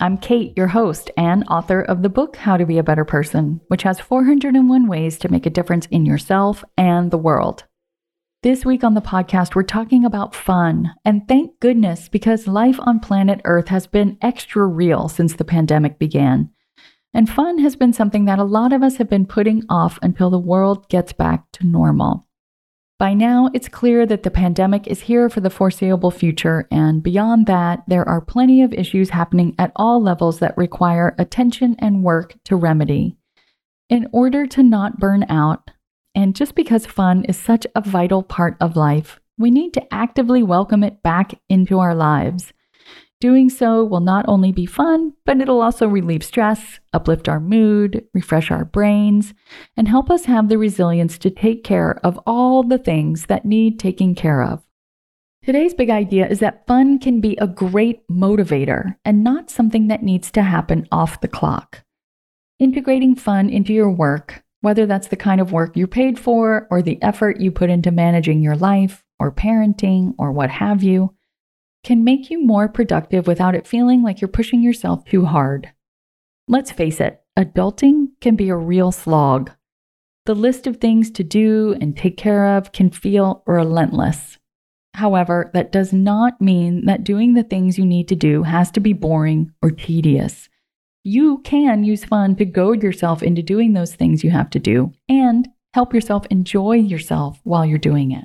I'm Kate, your host and author of the book, How to Be a Better Person, which has 401 ways to make a difference in yourself and the world. This week on the podcast, we're talking about fun. And thank goodness, because life on planet Earth has been extra real since the pandemic began. And fun has been something that a lot of us have been putting off until the world gets back to normal. By now, it's clear that the pandemic is here for the foreseeable future, and beyond that, there are plenty of issues happening at all levels that require attention and work to remedy. In order to not burn out, and just because fun is such a vital part of life, we need to actively welcome it back into our lives. Doing so will not only be fun, but it'll also relieve stress, uplift our mood, refresh our brains, and help us have the resilience to take care of all the things that need taking care of. Today's big idea is that fun can be a great motivator and not something that needs to happen off the clock. Integrating fun into your work, whether that's the kind of work you're paid for or the effort you put into managing your life or parenting or what have you, can make you more productive without it feeling like you're pushing yourself too hard. Let's face it, adulting can be a real slog. The list of things to do and take care of can feel relentless. However, that does not mean that doing the things you need to do has to be boring or tedious. You can use fun to goad yourself into doing those things you have to do and help yourself enjoy yourself while you're doing it.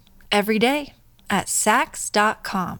every day at Saks.com.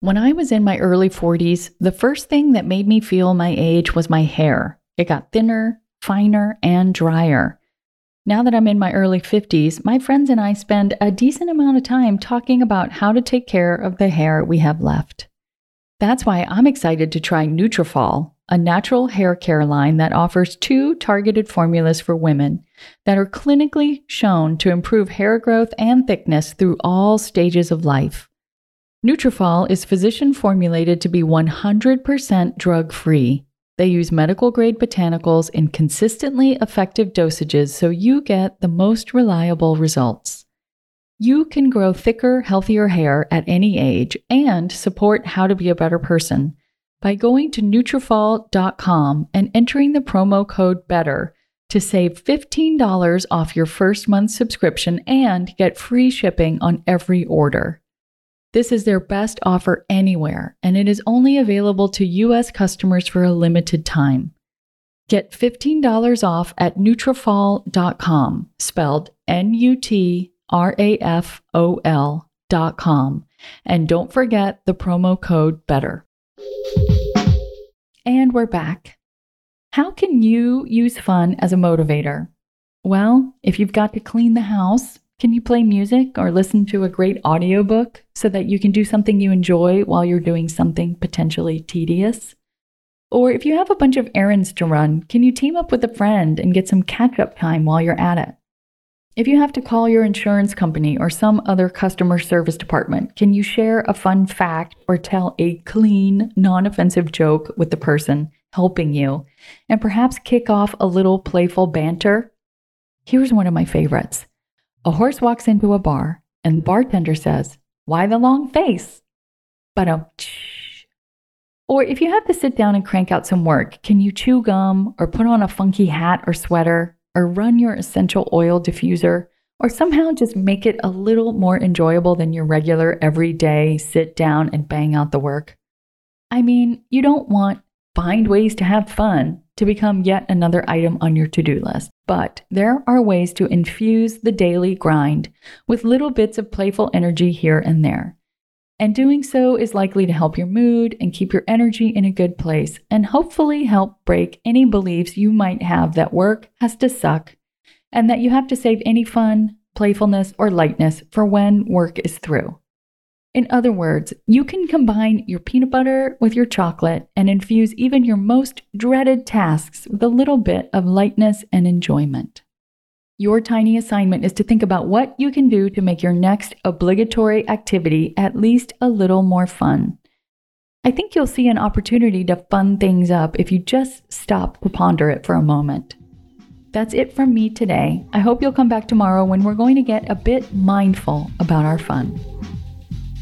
When I was in my early 40s, the first thing that made me feel my age was my hair. It got thinner, finer, and drier. Now that I'm in my early 50s, my friends and I spend a decent amount of time talking about how to take care of the hair we have left. That's why I'm excited to try Nutrafol, a natural hair care line that offers two targeted formulas for women that are clinically shown to improve hair growth and thickness through all stages of life. Nutrafol is physician-formulated to be 100% drug-free. They use medical-grade botanicals in consistently effective dosages so you get the most reliable results. You can grow thicker, healthier hair at any age and support How to Be a Better Person by going to Nutrafol.com and entering the promo code BETTER to save $15 off your first month's subscription and get free shipping on every order. This is their best offer anywhere, and it is only available to U.S. customers for a limited time. Get $15 off at Nutrafol.com, spelled Nutrafol.com. And don't forget the promo code BETTER. And we're back. How can you use fun as a motivator? Well, if you've got to clean the house, can you play music or listen to a great audiobook so that you can do something you enjoy while you're doing something potentially tedious? Or if you have a bunch of errands to run, can you team up with a friend and get some catch-up time while you're at it? If you have to call your insurance company or some other customer service department, can you share a fun fact or tell a clean, non-offensive joke with the person helping you and perhaps kick off a little playful banter? Here's one of my favorites. A horse walks into a bar and the bartender says, "Why the long face?" Ba-dum-tsh. Or if you have to sit down and crank out some work, can you chew gum or put on a funky hat or sweater or run your essential oil diffuser or somehow just make it a little more enjoyable than your regular everyday sit down and bang out the work? I mean, you don't want "find ways to have fun" to become yet another item on your to-do list. But there are ways to infuse the daily grind with little bits of playful energy here and there. And doing so is likely to help your mood and keep your energy in a good place and hopefully help break any beliefs you might have that work has to suck and that you have to save any fun, playfulness, or lightness for when work is through. In other words, you can combine your peanut butter with your chocolate and infuse even your most dreaded tasks with a little bit of lightness and enjoyment. Your tiny assignment is to think about what you can do to make your next obligatory activity at least a little more fun. I think you'll see an opportunity to fun things up if you just stop to ponder it for a moment. That's it from me today. I hope you'll come back tomorrow when we're going to get a bit mindful about our fun.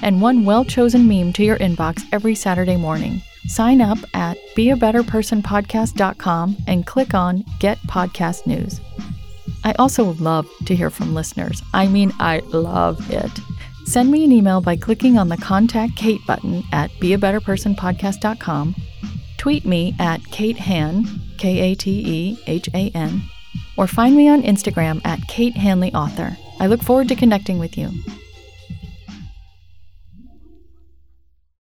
and one well-chosen meme to your inbox every Saturday morning. Sign up at BeABetterPersonPodcast.com and click on Get Podcast News. I also love to hear from listeners. I mean, I love it. Send me an email by clicking on the Contact Kate button at BeABetterPersonPodcast.com. Tweet me at Kate Han, K-A-T-E-H-A-N, or find me on Instagram at Kate Hanley Author. I look forward to connecting with you.